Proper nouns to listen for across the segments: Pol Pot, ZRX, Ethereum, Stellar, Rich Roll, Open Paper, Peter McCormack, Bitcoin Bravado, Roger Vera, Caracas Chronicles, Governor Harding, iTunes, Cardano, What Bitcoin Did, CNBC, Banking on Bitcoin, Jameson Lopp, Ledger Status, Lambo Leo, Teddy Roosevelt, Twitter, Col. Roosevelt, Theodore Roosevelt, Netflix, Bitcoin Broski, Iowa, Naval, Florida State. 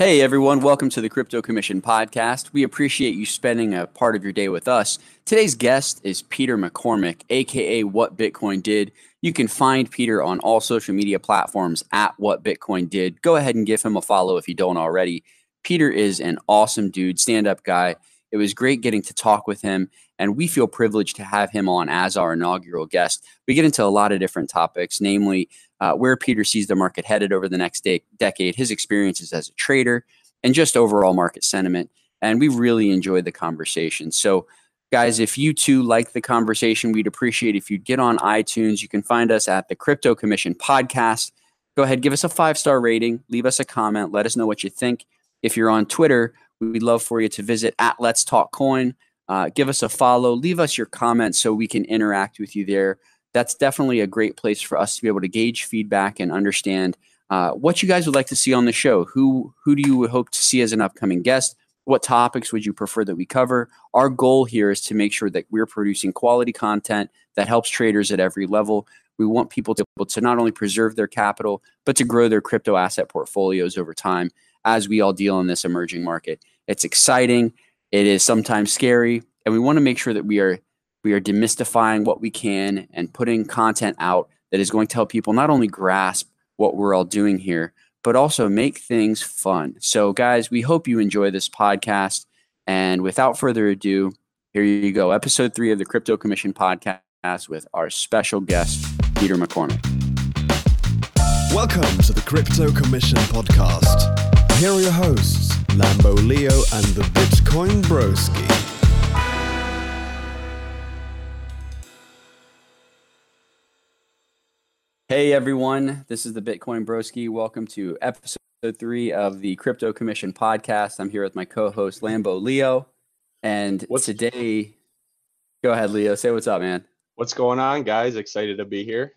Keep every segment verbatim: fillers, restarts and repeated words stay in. Hey everyone, welcome to the Crypto Commission podcast. We appreciate you spending a part of your day with us. Today's guest is Peter McCormack, aka What Bitcoin Did. You can find Peter on all social media platforms at What Bitcoin Did. Go ahead and give him a follow if you don't already. Peter is an awesome dude, stand-up guy. It was great getting to talk with him, and we feel privileged to have him on as our inaugural guest. We get into a lot of different topics, namely uh, where Peter sees the market headed over the next de- decade, his experiences as a trader, and just overall market sentiment. And we really enjoyed the conversation. So guys, if you too like the conversation, we'd appreciate if you'd get on iTunes. You can find us at the Crypto Commission podcast. Go ahead, give us a five-star rating, leave us a comment, let us know what you think. If you're on Twitter, we'd love for you to visit at Let's Talk Coin. Uh, give us a follow. Leave us your comments so we can interact with you there. That's definitely a great place for us to be able to gauge feedback and understand uh, what you guys would like to see on the show. Who who do you hope to see as an upcoming guest? What topics would you prefer that we cover? Our goal here is to make sure that we're producing quality content that helps traders at every level. We want people to be able to not only preserve their capital, but to grow their crypto asset portfolios over time as we all deal in this emerging market. It's exciting. It is sometimes scary. And we want to make sure that we are we are demystifying what we can and putting content out that is going to help people not only grasp what we're all doing here, but also make things fun. So guys, we hope you enjoy this podcast. And without further ado, here you go. Episode three of the Crypto Commission podcast with our special guest, Peter McCormack. Welcome to the Crypto Commission podcast. Here are your hosts, Lambo Leo and the Bitcoin Broski. Hey everyone, this is the Bitcoin Broski. Welcome to episode three of the Crypto Commission podcast. I'm here with my co-host Lambo Leo. And what's today, go ahead Leo, say what's up, man. What's going on, guys? Excited to be here.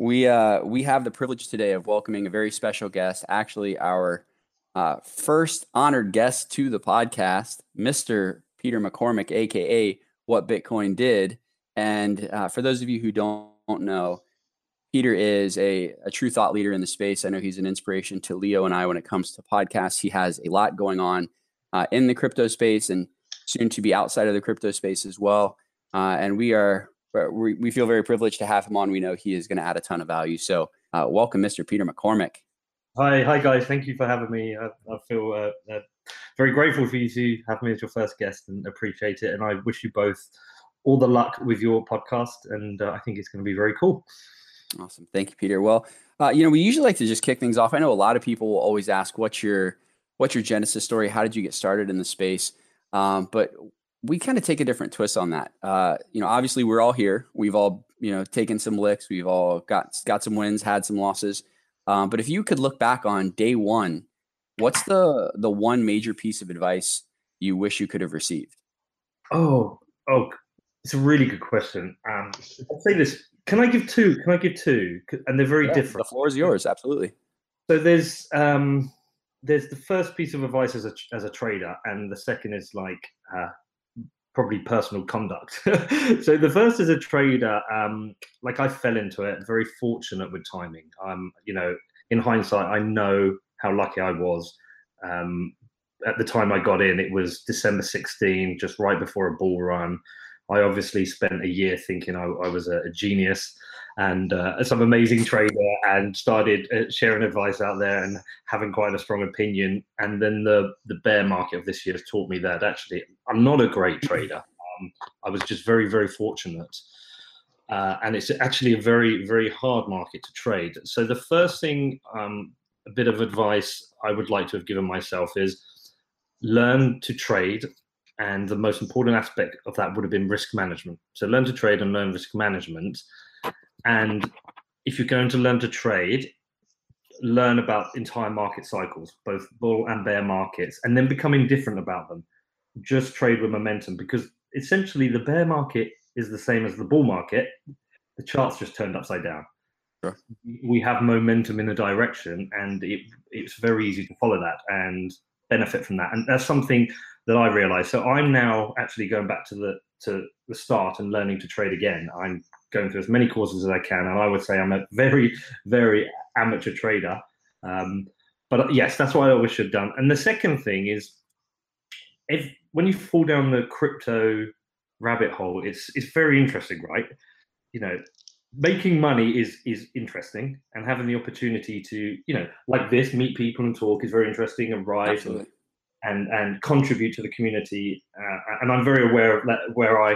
We uh, we have the privilege today of welcoming a very special guest, actually our Uh, first honored guest to the podcast, Mister Peter McCormack, a k a. What Bitcoin Did. And uh, for those of you who don't, don't know, Peter is a, a true thought leader in the space. I know he's an inspiration to Leo and I when it comes to podcasts. He has a lot going on uh, in the crypto space and soon to be outside of the crypto space as well. Uh, and we are we, we feel very privileged to have him on. We know he is going to add a ton of value. So uh, welcome, Mister Peter McCormack. Hi, hi guys. Thank you for having me. I, I feel uh, uh, very grateful for you to have me as your first guest and appreciate it. And I wish you both all the luck with your podcast. And uh, I think it's going to be very cool. Awesome. Thank you, Peter. Well, uh, you know, we usually like to just kick things off. I know a lot of people will always ask, what's your what's your genesis story? How did you get started in the space? Um, but we kind of take a different twist on that. Uh, you know, obviously we're all here. We've all, you know, taken some licks. We've all got got some wins, had some losses. Um, but if you could look back on day one, what's the the one major piece of advice you wish you could have received? Oh, oh, it's a really good question. Um, I'll say this. Can I give two? Can I give two? And they're very yeah, different. The floor is yours. Absolutely. So there's um, there's the first piece of advice as a as a trader, and the second is like uh, probably personal conduct. So the first is a trader, um, like I fell into it, very fortunate with timing. Um, you know, in hindsight, I know how lucky I was. Um, at the time I got in, it was December sixteenth, just right before a bull run. I obviously spent a year thinking I, I was a, a genius and uh, some amazing trader and started uh, sharing advice out there and having quite a strong opinion. And then the, the bear market of this year has taught me that actually I'm not a great trader. Um, I was just very, very fortunate. Uh, and it's actually a very, very hard market to trade. So the first thing, um, a bit of advice I would like to have given myself is learn to trade. And the most important aspect of that would have been risk management. So learn to trade and learn risk management. And if you're going to learn to trade, learn about entire market cycles, both bull and bear markets, and then become indifferent about them. Just trade with momentum, because essentially the bear market is the same as the bull market. The chart's just turned upside down. Sure. We have momentum in a direction, and it, it's very easy to follow that and benefit from that. And that's something that I realized. So I'm now actually going back to the to the start and learning to trade again. I'm going through as many courses as I can, and I would say I'm a very, very amateur trader. Um, But yes, that's what I always should have done. And the second thing is, if when you fall down the crypto rabbit hole, it's it's very interesting, right? You know, making money is is interesting, and having the opportunity to, you know, like this, meet people and talk is very interesting, and write and, and and contribute to the community. Uh, and I'm very aware of that, where I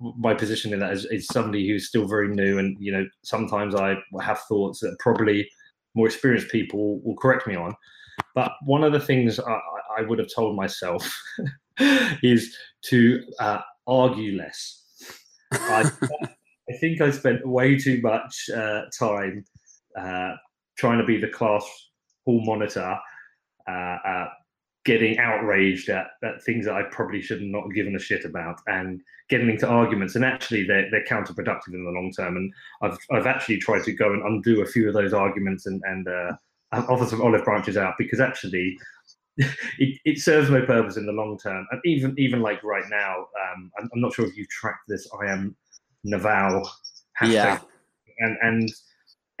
my position in that is, is somebody who's still very new, and you know, sometimes I have thoughts that probably more experienced people will correct me on. But one of the things I, I would have told myself is to uh, argue less. I, I think I spent way too much uh, time uh, trying to be the class hall monitor, uh, uh, getting outraged at, at things that I probably should not have given a shit about, and getting into arguments. And actually, they're, they're counterproductive in the long term. And I've I've actually tried to go and undo a few of those arguments and and uh, offer some olive branches out, because actually, It, it serves no purpose in the long term. And even even like right now, um, I'm, I'm not sure if you've tracked this I am Naval hashtag. Yeah. And and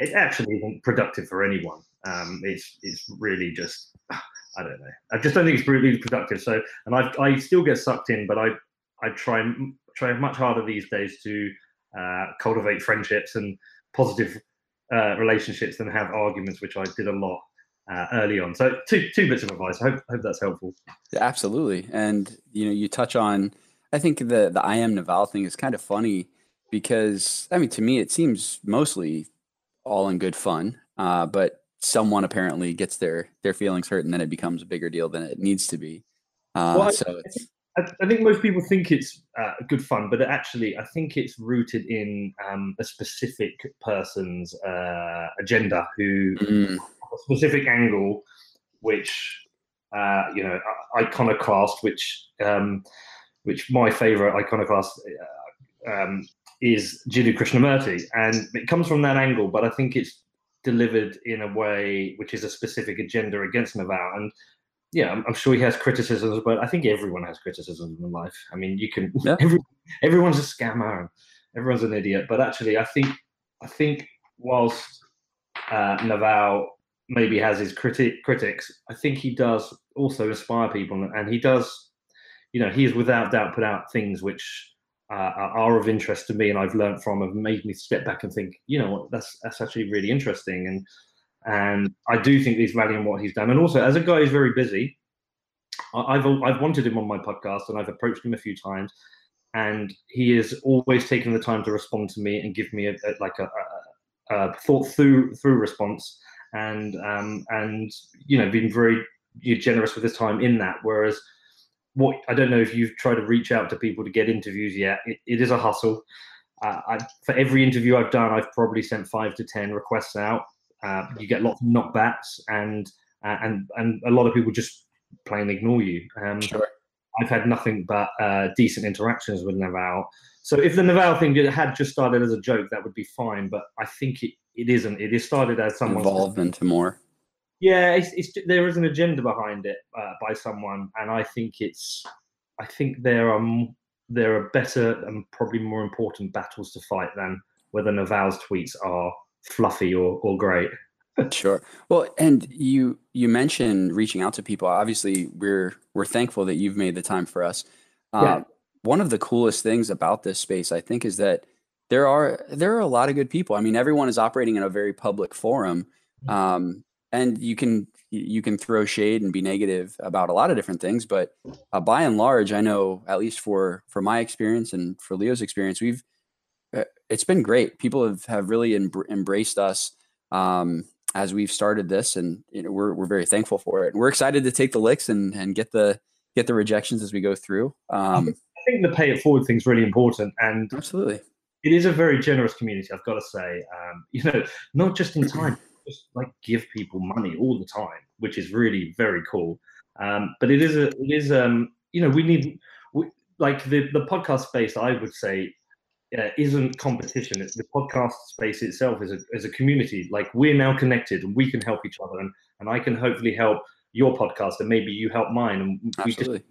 it actually isn't productive for anyone. Um, it's it's really just, I don't know. I just don't think it's really productive. So, and I I still get sucked in, but I I try try much harder these days to uh, cultivate friendships and positive uh, relationships than have arguments, which I did a lot Uh, early on. So two two bits of advice. I hope, I hope that's helpful. Yeah, absolutely. And, you know, you touch on, I think the, the I am Naval thing is kind of funny because, I mean, to me, it seems mostly all in good fun, uh, but someone apparently gets their, their feelings hurt, and then it becomes a bigger deal than it needs to be. Uh, well, so I, it's, I, think, I think most people think it's uh, good fun, but actually, I think it's rooted in um, a specific person's uh, agenda who... Mm. A specific angle, which uh, you know, iconoclast, which um, which my favorite iconoclast uh, um, is Jiddu Krishnamurti, and it comes from that angle. But I think it's delivered in a way which is a specific agenda against Naval. And yeah, I'm, I'm sure he has criticisms, but I think everyone has criticisms in life. I mean, you can yeah. every, everyone's a scammer, and everyone's an idiot. But actually, I think I think whilst uh, Naval maybe has his critic critics, I think he does also inspire people, and he does, you know, he has without doubt put out things which uh, are of interest to me, and I've learned from, have made me step back and think, you know what, that's that's actually really interesting, and and I do think there's value in what he's done. And also, as a guy who's very busy, I've I've wanted him on my podcast, and I've approached him a few times, and he is always taking the time to respond to me and give me a, a, like a, a, a thought through through response. And um, and you know, being very generous with his time in that. Whereas, what I don't know if you've tried to reach out to people to get interviews yet. It, it is a hustle. Uh, I, for every interview I've done, I've probably sent five to ten requests out. Uh, you get lots of knockbacks, and uh, and and a lot of people just plain ignore you. Um, sure. I've had nothing but uh, decent interactions with Naval. So if the Naval thing had just started as a joke, that would be fine. But I think it, it isn't. It is started as someone involved into more. Yeah, it's, it's, there is an agenda behind it uh, by someone, and I think it's. I think there are there are better and probably more important battles to fight than whether Naval's tweets are fluffy or or great. Sure. Well, and you you mentioned reaching out to people. Obviously, we're we're thankful that you've made the time for us. Um, yeah. One of the coolest things about this space, I think, is that there are there are a lot of good people. I mean, everyone is operating in a very public forum, um, and you can you can throw shade and be negative about a lot of different things. But uh, by and large, I know, at least for for my experience and for Leo's experience, we've it's been great. People have have really em- embraced us um, as we've started this, and you know, we're we're very thankful for it. We're excited to take the licks and and get the get the rejections as we go through. Um, I think the pay it forward thing is really important, and absolutely, it is a very generous community. I've got to say, um, you know, not just in time, just like give people money all the time, which is really very cool. Um, but it is a, it is, um, you know, we need we, like the the podcast space. I would say uh, isn't competition. It's the podcast space itself is a is a community. Like we're now connected, and we can help each other, and and I can hopefully help your podcast, and maybe you help mine, and we absolutely. Just,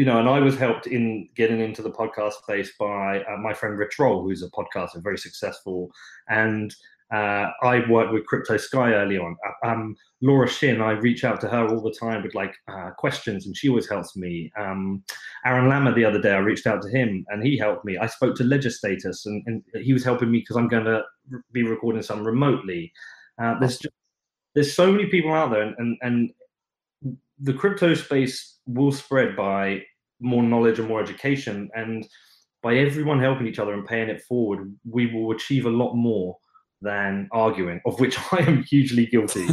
you know, and I was helped in getting into the podcast space by uh, my friend Rich Roll, who's a podcaster, very successful. And Uh, I worked with Crypto Sky early on. Um, Laura Shin, I reach out to her all the time with like uh, questions, and she always helps me. Um, Aaron Lammer the other day, I reached out to him and he helped me. I spoke to Ledger Status and, and he was helping me because I'm going to be recording some remotely. Uh, there's just, there's so many people out there, and, and and the crypto space will spread by more knowledge and more education, and by everyone helping each other and paying it forward, we will achieve a lot more than arguing, of which I am hugely guilty.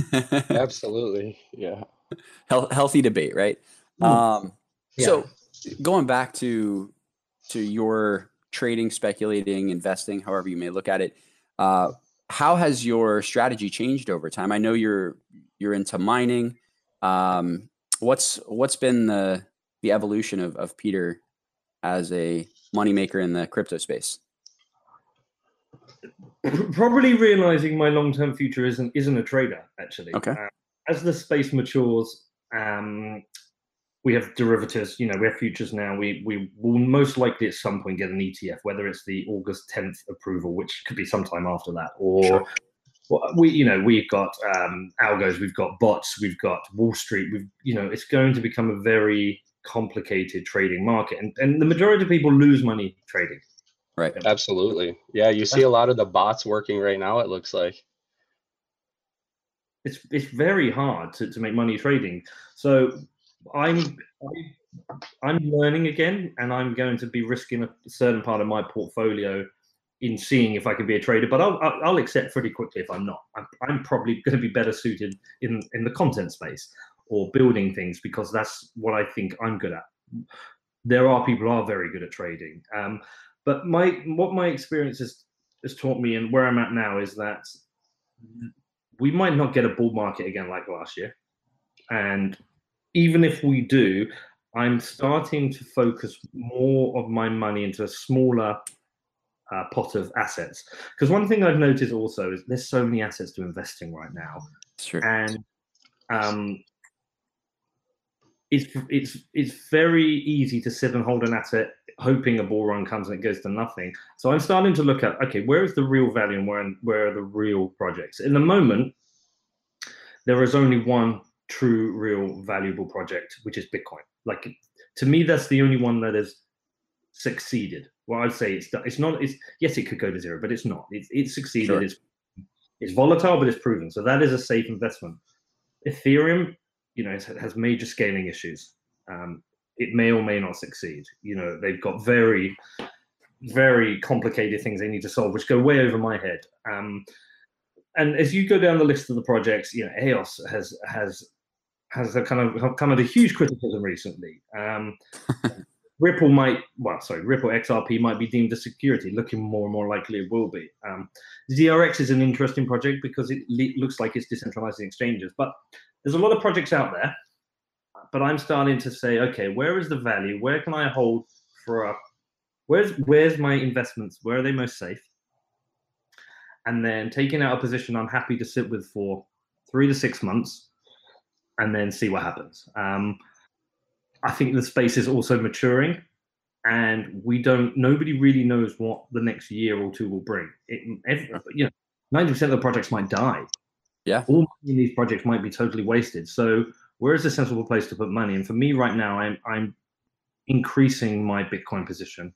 Absolutely. Yeah. Hel- healthy debate, right? Mm. Um, yeah. So going back to, to your trading, speculating, investing, however you may look at it, uh, how has your strategy changed over time? I know you're, you're into mining. Um, what's, what's been the, the evolution of, of Peter as a moneymaker in the crypto space? Probably realizing my long-term future isn't isn't a trader, actually. Okay. Uh, as the space matures, um, we have derivatives. You know, we have futures now. We we will most likely at some point get an E T F, whether it's the August tenth approval, which could be sometime after that, or sure. well, we you know we've got um, algos, we've got bots, we've got Wall Street. We've you know it's going to become a very complicated trading market, and and the majority of people lose money trading. Right. Absolutely. Yeah. You see a lot of the bots working right now, it looks like. It's it's very hard to, to make money trading. So I'm I'm learning again, and I'm going to be risking a certain part of my portfolio in seeing if I can be a trader. But I'll I'll accept pretty quickly if I'm not. I'm, I'm probably going to be better suited in, in the content space or building things, because that's what I think I'm good at. There are people who are very good at trading. Um, But my what my experience has, has taught me, and where I'm at now, is that we might not get a bull market again like last year. And even if we do, I'm starting to focus more of my money into a smaller uh, pot of assets. Because one thing I've noticed also is there's so many assets to investing right now. Sure. And um, it's, it's, it's very easy to sit and hold an asset hoping a bull run comes and it goes to nothing. So I'm starting to look at, okay, where is the real value and where, where are the real projects? In the moment, there is only one true, real, valuable project, which is Bitcoin. Like, to me, that's the only one that has succeeded. Well, I'd say it's it's not, it's, yes, it could go to zero, but it's not. It's, it's succeeded. Sure. It's, it's volatile, but it's proven. So that is a safe investment. Ethereum, you know, it has major scaling issues. Um, It may or may not succeed. You know, they've got very, very complicated things they need to solve, which go way over my head. Um, and as you go down the list of the projects, you know, E O S has has has a kind of come under huge criticism recently. Um, Ripple might, well, sorry, Ripple X R P might be deemed a security, looking more and more likely it will be. Um, Z R X is an interesting project because it le- looks like it's decentralizing exchanges, but there's a lot of projects out there. But I'm starting to say, okay, where is the value? Where can I hold for a, where's where's my investments? Where are they most safe? And then taking out a position I'm happy to sit with for three to six months and then see what happens. Um, I think the space is also maturing, and we don't, nobody really knows what the next year or two will bring. It, every, you know, ninety percent of the projects might die. Yeah. All in these projects might be totally wasted. So where is a sensible place to put money? And for me right now, I'm I'm increasing my Bitcoin position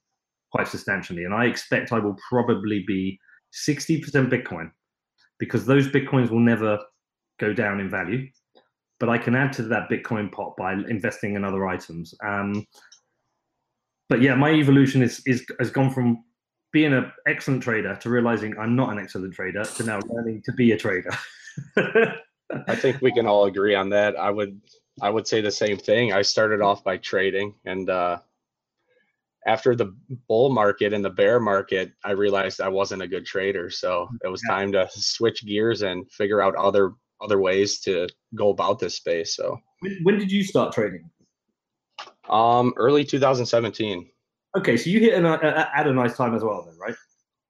quite substantially. And I expect I will probably be sixty percent Bitcoin, because those Bitcoins will never go down in value. But I can add to that Bitcoin pot by investing in other items. Um, but yeah, my evolution is is has gone from being an excellent trader to realizing I'm not an excellent trader to now learning to be a trader. I think we can all agree on that. I would, I would say the same thing. I started off by trading, and uh, after the bull market and the bear market, I realized I wasn't a good trader. So it was time to switch gears and figure out other other ways to go about this space. So when, when did you start trading? Um, early two thousand seventeen. Okay, so you hit an, uh, at a nice time as well, then, right?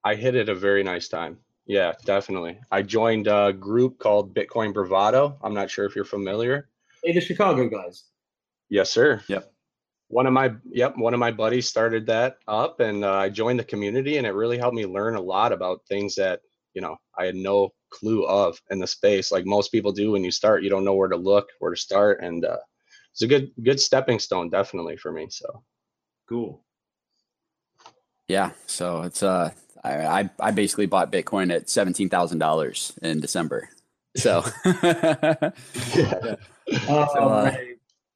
I hit it at a very nice time. Yeah, definitely. I joined a group called Bitcoin Bravado. I'm not sure if you're familiar. Hey, the Chicago guys. Yes, sir. Yep. One of my yep, one of my buddies started that up, and uh, I joined the community, and it really helped me learn a lot about things that, you know, I had no clue of in the space. Like most people do when you start, you don't know where to look, where to start. And uh, it's a good, good stepping stone, definitely for me. So cool. Yeah. So it's, uh, I, I basically bought Bitcoin at seventeen thousand dollars in December. So, yeah. so uh,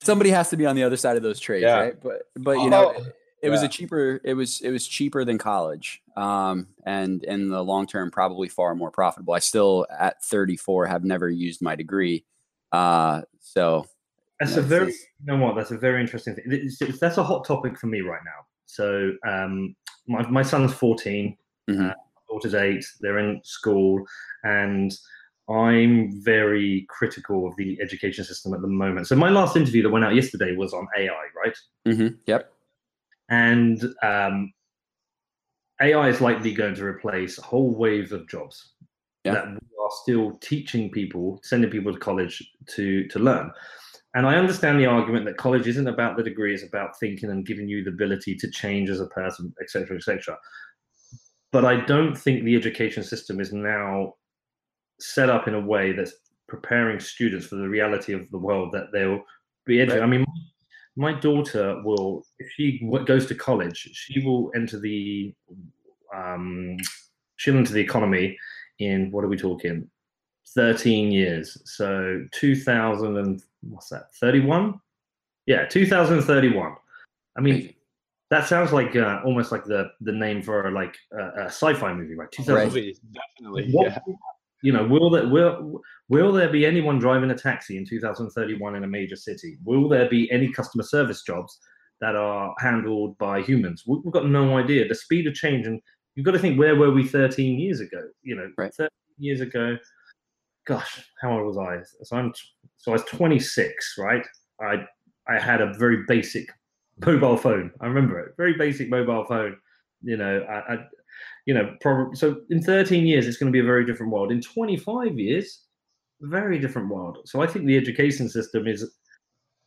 somebody has to be on the other side of those trades, yeah. right? But, but you oh, know, it, it yeah. was a cheaper, it was, it was cheaper than college. Um, and in the long term, probably far more profitable. I still at thirty-four have never used my degree. Uh, so that's a very, this. you know what, that's a very interesting thing. It's, it's, that's a hot topic for me right now. So, um, my, my son's fourteen, mm-hmm. uh, my daughter's eight, they're in school, and I'm very critical of the education system at the moment. So my last interview that went out yesterday was on A I, right? Mm-hmm. Yep. And um, A I is likely going to replace a whole wave of jobs yeah. that we are still teaching people, sending people to college to, to learn. And I understand the argument that college isn't about the degree, it's about thinking and giving you the ability to change as a person, et cetera, et cetera. But I don't think the education system is now set up in a way that's preparing students for the reality of the world that they'll be educated. Right. I mean, my daughter will, if she goes to college, she will enter the, um, she'll enter the economy in, what are we talking, thirteen years. So two thousand and what's that? thirty-one? Yeah, two thousand thirty-one. I mean, that sounds like uh, almost like the the name for like uh, a sci-fi movie, right? Right. Definitely. What, yeah. You know, will there will will there be anyone driving a taxi in two thousand thirty-one in a major city? Will there be any customer service jobs that are handled by humans? We, we've got no idea. The speed of change, and you've got to think, where were we thirteen years ago? You know, right. thirteen years ago. Gosh, how old was I? So I'm, so I was twenty-six, right? I I had a very basic mobile phone. I remember it, very basic mobile phone. You know, I, I you know, probably. So in thirteen years, it's going to be a very different world. In twenty-five years, very different world. So I think the education system is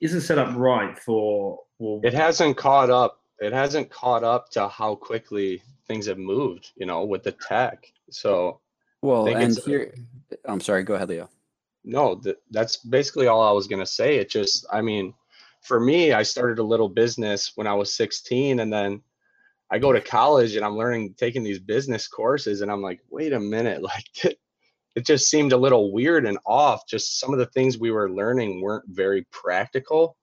isn't set up right for. for it hasn't caught up. It hasn't caught up to how quickly things have moved. You know, with the tech. So. Well, and here, I'm sorry, go ahead, Leo. No, th- that's basically all I was going to say. It just, I mean, for me, I started a little business when I was sixteen, and then I go to college and I'm learning, taking these business courses, and I'm like, wait a minute, like it, it just seemed a little weird and off. Just some of the things we were learning weren't very practical.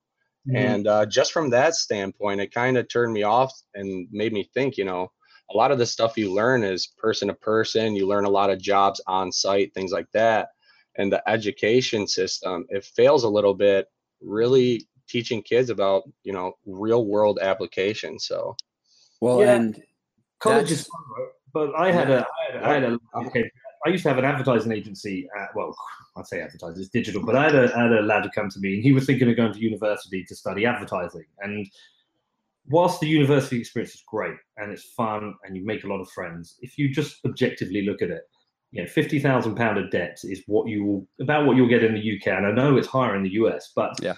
Mm-hmm. And uh, just from that standpoint, it kind of turned me off and made me think, you know, a lot of the stuff you learn is person to person. You learn a lot of jobs on site, things like that. And the education system, it fails a little bit, really teaching kids about, you know, real world application. So, well, yeah. and college is fun, but I had a, I had a, I, had a okay, I used to have an advertising agency. At, well, I'd say advertising, it's digital, but I had a, I had a lad who come to me, and he was thinking of going to university to study advertising. And whilst the university experience is great and it's fun and you make a lot of friends, if you just objectively look at it, you know, fifty thousand pounds of debt is what you will, about what you'll get in the U K. And I know it's higher in the U S, but yeah.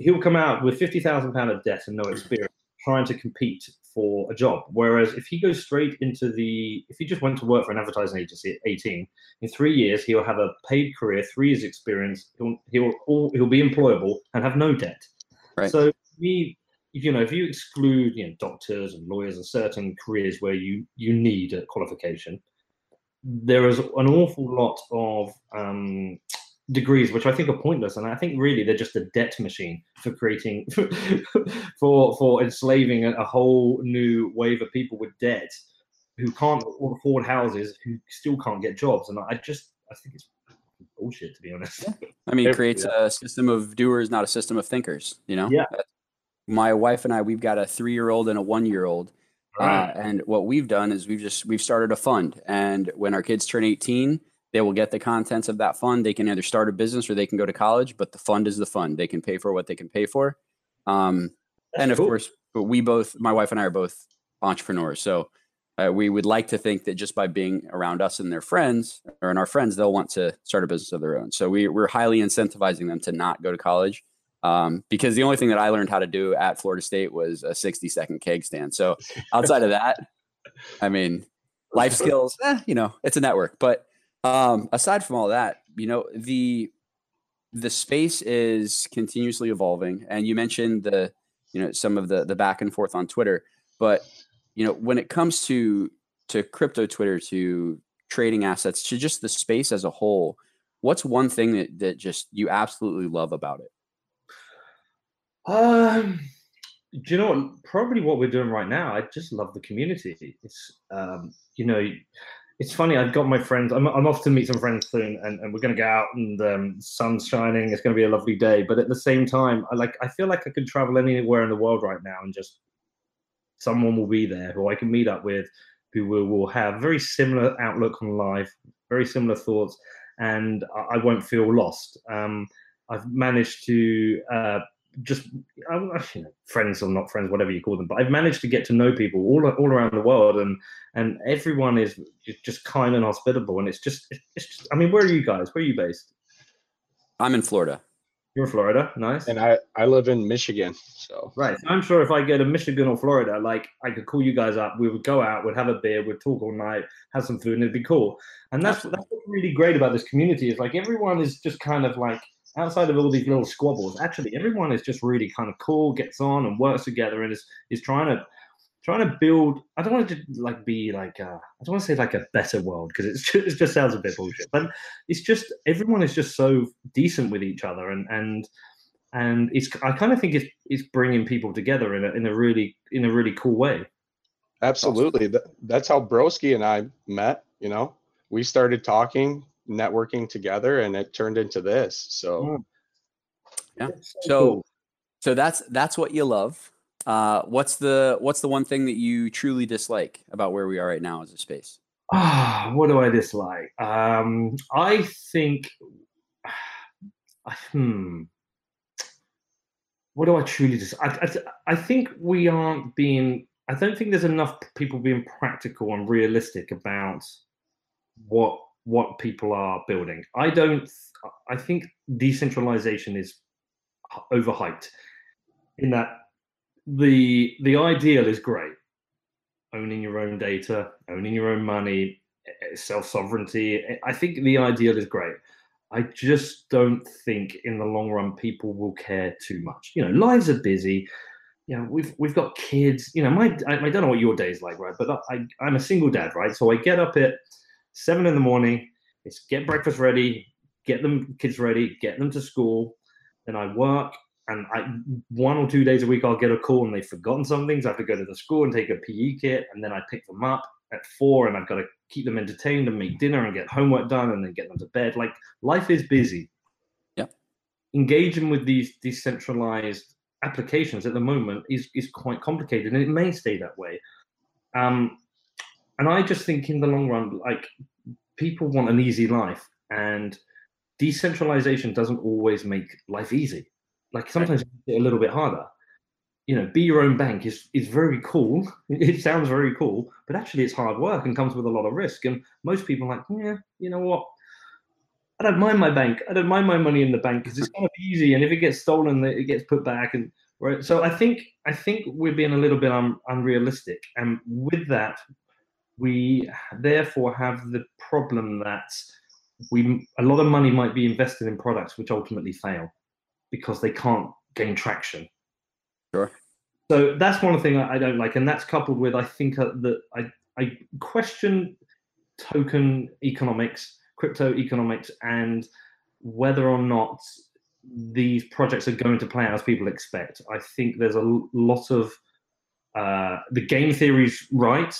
he'll come out with fifty thousand pounds of debt and no experience trying to compete for a job. Whereas if he goes straight into the, if he just went to work for an advertising agency at eighteen, in three years, he'll have a paid career, three years experience, he'll, he'll, all, he'll be employable and have no debt. Right. So we, you know, if you exclude, you know, doctors and lawyers and certain careers where you, you need a qualification, there is an awful lot of um, degrees, which I think are pointless. And I think really they're just a debt machine for creating, for for enslaving a whole new wave of people with debt who can't afford houses, who still can't get jobs. And I just, I think it's bullshit, to be honest. Yeah. I mean, it creates yeah. a system of doers, not a system of thinkers, you know? Yeah. My wife and I, we've got a three-year-old and a one-year-old. Right. Uh, and what we've done is we've just, we've started a fund. And when our kids turn eighteen, they will get the contents of that fund. They can either start a business or they can go to college, but the fund is the fund. They can pay for what they can pay for. Um, and of cool. course, but we both, my wife and I are both entrepreneurs. So uh, we would like to think that just by being around us and their friends or in our friends, they'll want to start a business of their own. So we, we're highly incentivizing them to not go to college. Um, because the only thing that I learned how to do at Florida State was a sixty second keg stand. So outside of that, I mean, Life skills, eh, you know, it's a network. But um, aside from all that, you know, the the space is continuously evolving. And you mentioned the, you know, some of the the back and forth on Twitter. But, you know, when it comes to to crypto Twitter, to trading assets, to just the space as a whole, what's one thing that, that just you absolutely love about it? Um, do you know what? Probably what we're doing right now. I just love the community. It's, um, you know, it's funny. I've got my friends. I'm, I'm off to meet some friends soon, and, and we're going to go out, and um, sun's shining. It's going to be a lovely day. But at the same time, I like. I feel like I can travel anywhere in the world right now, and just someone will be there who I can meet up with, who will, will have very similar outlook on life, very similar thoughts, and I, I won't feel lost. Um, I've managed to. Uh, Just you know, friends or not friends, whatever you call them, but I've managed to get to know people all all around the world, and and everyone is just kind and hospitable, and it's just it's just. I mean, where are you guys? Where are you based? I'm in Florida. You're in Florida, nice. And I I live in Michigan, so right. So I'm sure if I go to Michigan or Florida, like I could call you guys up. We would go out, we'd have a beer, we'd talk all night, have some food, and it'd be cool. And that's that's what's really great about this community is like everyone is just kind of like. Outside of all these little squabbles, actually, everyone is just really kind of cool, gets on and works together, and is is trying to trying to build. I don't want to like be like a, I don't want to say like a better world because it's just, it just sounds a bit bullshit. But it's just everyone is just so decent with each other, and and and it's I kind of think it's it's bringing people together in a in a really in a really cool way. Absolutely, that's how Broski and I met. You know, we started talking. Networking together, and it turned into this. So, yeah. So, so that's that's what you love. Uh, what's the what's the one thing that you truly dislike about where we are right now as a space? Ah, oh, what do I dislike? Um, I think. Hmm. What do I truly dislike? I, I I think we aren't being. I don't think there's enough people being practical and realistic about what. what people are building. I don't, I think decentralization is overhyped in that the the ideal is great. Owning your own data, owning your own money, self-sovereignty. I think the ideal is great. I just don't think in the long run, people will care too much. You know, lives are busy. You know, we've we've got kids. You know, my I, I don't know what your day is like, right? But I, I'm a single dad, right? So I get up at seven in the morning, it's get breakfast ready, get them kids ready, get them to school. Then I work, and I one or two days a week, I'll get a call and they've forgotten something. So I have to go to the school and take a P E kit. And then I pick them up at four, and I've got to keep them entertained and make dinner and get homework done and then get them to bed. Like life is busy. Yeah. Engaging with these decentralized applications at the moment is, is quite complicated, and it may stay that way. Um, And I just think in the long run, like people want an easy life, and decentralization doesn't always make life easy. Like sometimes it's a little bit harder. You know, be your own bank is is very cool. It sounds very cool, but actually it's hard work and comes with a lot of risk. And most people are like, yeah, you know what? I don't mind my bank. I don't mind my money in the bank because it's kind of easy. And if it gets stolen, it gets put back. And right. So I think I think we're being a little bit un, unrealistic. And with that, we therefore have the problem that we a lot of money might be invested in products which ultimately fail because they can't gain traction. Sure. So that's one thing I don't like, and that's coupled with I think that I I question token economics, crypto economics, and whether or not these projects are going to play out as people expect. I think there's a lot of uh, the game theory's right.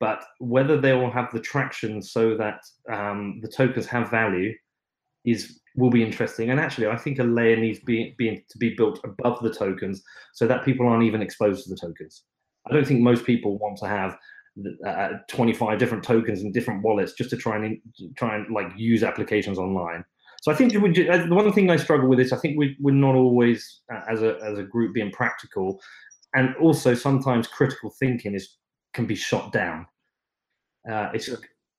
But whether they will have the traction so that um, the tokens have value is will be interesting. And actually, I think a layer needs be, be, to be built above the tokens so that people aren't even exposed to the tokens. I don't think most people want to have uh, twenty-five different tokens in different wallets just to try and try and like use applications online. So I think we, the one thing I struggle with is I think we, we're not always uh, as a as a group being practical, and also sometimes critical thinking is. Can be shot down. Uh, it's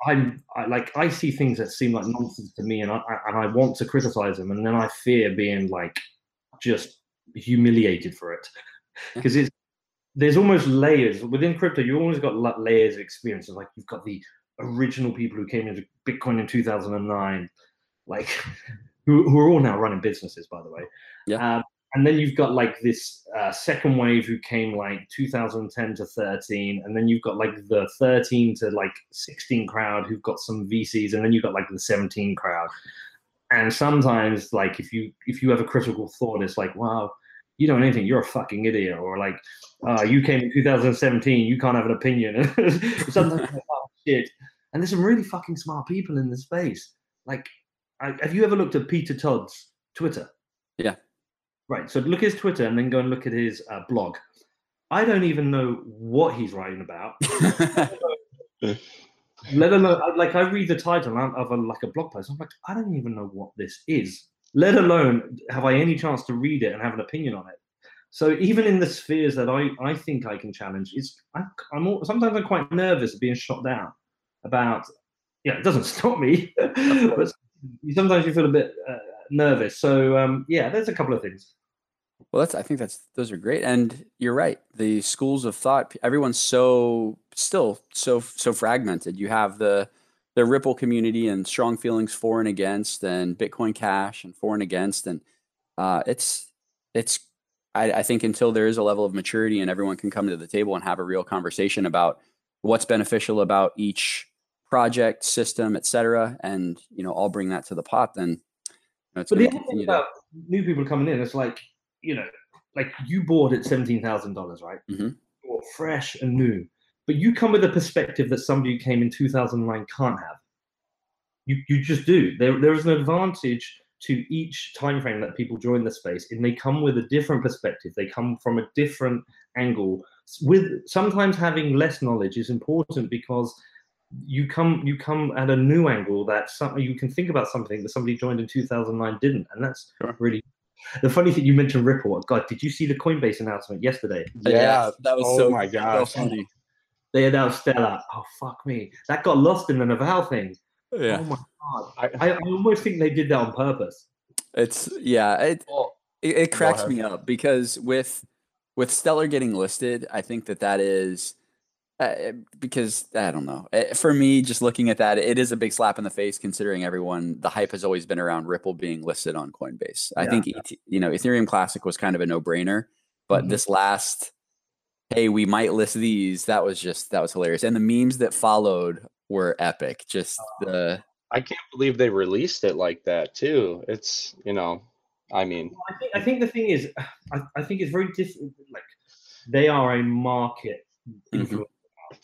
I'm I, like I see things that seem like nonsense to me, and I, I and I want to criticize them, and then I fear being like just humiliated for it because it's there's almost layers within crypto. You've always got layers of experiences. Like you've got the original people who came into Bitcoin in two thousand nine, like who, who are all now running businesses, by the way. Yeah. Um, and then you've got like this uh, second wave who came like two thousand ten to thirteen. And then you've got like the thirteen to like sixteen crowd who've got some V Cs. And then you've got like the seventeen crowd. And sometimes like if you, if you have a critical thought, it's like, wow, you don't know anything, you're a fucking idiot. Or like, uh, you came in two thousand seventeen, you can't have an opinion. Sometimes like, oh, shit. And there's some really fucking smart people in this space. Like, I, have you ever looked at Peter Todd's Twitter? Yeah. Right. So look at his Twitter and then go and look at his uh, blog. I don't even know what he's writing about. Let alone, like, I read the title of a, like a blog post. I'm like, I don't even know what this is. Let alone have I any chance to read it and have an opinion on it. So even in the spheres that I, I think I can challenge, is I'm, I'm all, sometimes I'm quite nervous of being shot down about. Yeah, it doesn't stop me, but sometimes you feel a bit uh, nervous. So um, yeah, there's a couple of things. Well, that's I think that's those are great, and you're right. The schools of thought, everyone's so still so so fragmented. You have the. the Ripple community and strong feelings for and against, and Bitcoin Cash and for and against. And uh, it's, it's, I, I think until there is a level of maturity and everyone can come to the table and have a real conversation about what's beneficial about each project, system, et cetera. And, you know, I'll bring that to the pot. Then you know, it's but the other thing about new people coming in, it's like, you know, like you bought at seventeen thousand dollars, right? Mm-hmm. You're fresh and new. But you come with a perspective that somebody who came in two thousand nine can't have. You you just do. There, there is an advantage to each time frame that people join the space, and they come with a different perspective. They come from a different angle. With sometimes having less knowledge is important because you come you come at a new angle that some, you can think about something that somebody joined in two thousand nine didn't, and that's sure. really. The funny thing, you mentioned Ripple. God, did you see the Coinbase announcement yesterday? Yeah, yeah. that was oh so my gosh. So funny. They announced Stellar. Oh, fuck me. That got lost in the Naval thing. Yeah. Oh, my God. I, I almost think they did that on purpose. It's, yeah. It oh, it, it cracks God. me up because with with Stellar getting listed, I think that that is uh, because, I don't know. For me, just looking at that, it is a big slap in the face considering everyone, the hype has always been around Ripple being listed on Coinbase. I yeah. think, you know, Ethereum Classic was kind of a no-brainer, but mm-hmm. this last... hey, we might list these. That was just, that was hilarious. And the memes that followed were epic. Just the. I can't believe they released it like that too. It's, you know, I mean. Well, I, think, I think the thing is, I, I think it's very different. Like they are a market. Mm-hmm.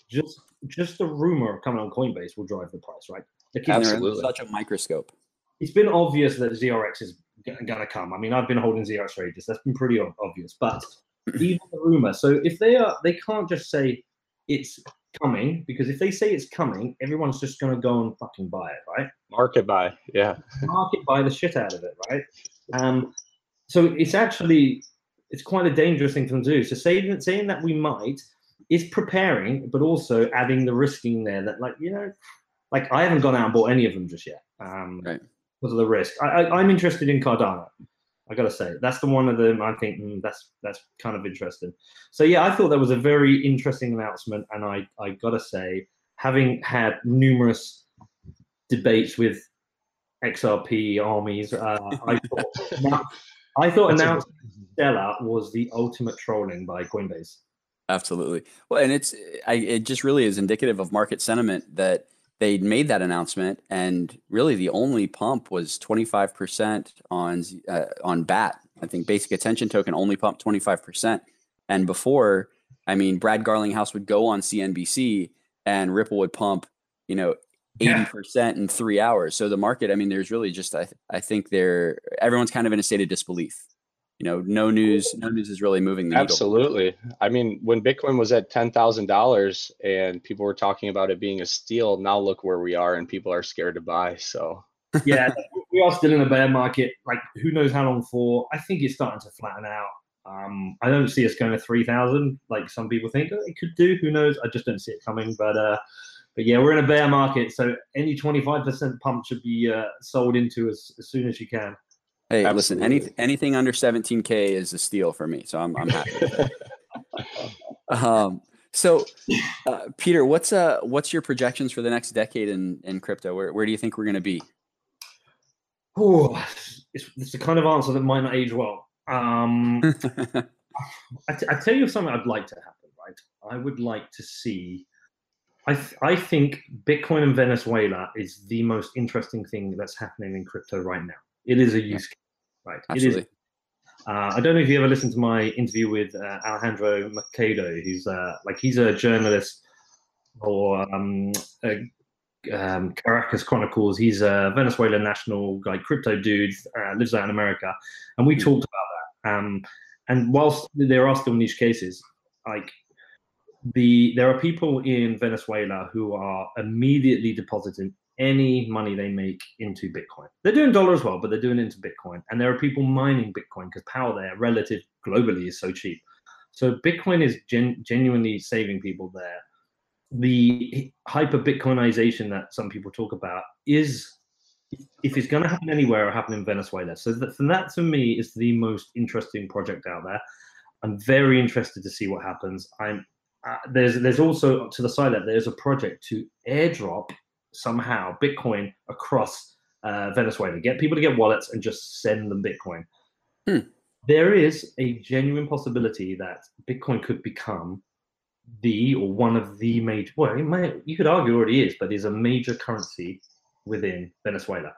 Just just the rumor coming on Coinbase will drive the price, right? Like absolutely. Such a microscope. It's been obvious that Z R X is going to come. I mean, I've been holding Z R X for ages. That's been pretty obvious, but even the rumor. So if they are, they can't just say it's coming, because if they say it's coming, everyone's just going to go and fucking buy it, right? Market buy, yeah. Market buy the shit out of it, right? Um, so it's actually, it's quite a dangerous thing to do. So saying, saying that we might is preparing, but also adding the risking there that, like, you know, like I haven't gone out and bought any of them just yet um, right. because of the risk. I, I, I'm interested in Cardano. I gotta say, that's the one of them. I think mm, that's that's kind of interesting. So yeah, I thought that was a very interesting announcement, and I I gotta say, having had numerous debates with X R P armies, uh, I thought I thought announcing Stellar was the ultimate trolling by Coinbase. Absolutely. Well, and it's I, it just really is indicative of market sentiment that they made that announcement, and really the only pump was twenty-five percent on uh, on B A T. I think Basic Attention Token only pumped twenty-five percent. And before, I mean, Brad Garlinghouse would go on C N B C and Ripple would pump, you know, eighty percent yeah. in three hours. So the market, I mean, there's really just, I, th- I think they're, everyone's kind of in a state of disbelief. You know, no news, no news is really moving the needle. Absolutely. I mean, when Bitcoin was at ten thousand dollars and people were talking about it being a steal, now look where we are and people are scared to buy. So, yeah, we are still in a bear market. Like, who knows how long for? I think it's starting to flatten out. Um, I don't see us going to three thousand like some people think oh, it could do. Who knows? I just don't see it coming. But, uh, but yeah, we're in a bear market. So any twenty-five percent pump should be uh, sold into as, as soon as you can. Hey, Absolutely. listen, any, anything under seventeen K is a steal for me, so I'm, I'm happy. Um, so, uh, Peter, what's uh, what's your projections for the next decade in, in crypto? Where where do you think we're going to be? Oh, it's, it's the kind of answer that might not age well. Um, I, t I tell you something I'd like to happen, right? I would like to see. I th I think Bitcoin and Venezuela is the most interesting thing that's happening in crypto right now. It is a use case, right? Absolutely. It is. Uh, I don't know if you ever listened to my interview with uh, Alejandro Macedo. He's uh, like he's a journalist or um, a, um, Caracas Chronicles. He's a Venezuelan national like crypto dude, uh, lives out in America, and we talked about that. Um, and whilst there are still niche cases, like the there are people in Venezuela who are immediately depositing any money they make into Bitcoin. They're doing dollar as well, but they're doing it into Bitcoin. And there are people mining Bitcoin because power there relative globally is so cheap. So Bitcoin is gen genuinely saving people there. The hyper Bitcoinization that some people talk about is, if it's going to happen anywhere, it'll happen in Venezuela. So that, so that to me is the most interesting project out there. I'm very interested to see what happens. I'm uh, there's there's also to the side that there's a project to airdrop somehow Bitcoin across uh, Venezuela, get people to get wallets and just send them Bitcoin. Hmm. There is a genuine possibility that Bitcoin could become the or one of the major, well, it might, you could argue already is, but is a major currency within Venezuela.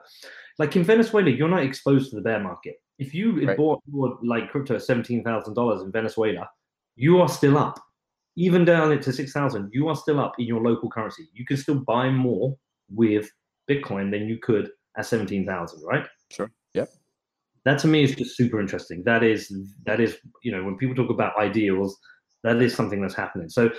Like in Venezuela, you're not exposed to the bear market. If you right. bought like crypto at seventeen thousand dollars in Venezuela, you are still up. Even down into six thousand, you are still up in your local currency. You can still buy more with Bitcoin than you could at seventeen thousand, right? Sure. Yep. That to me is just super interesting. That is, that is, you know, when people talk about ideals, that is something that's happening. So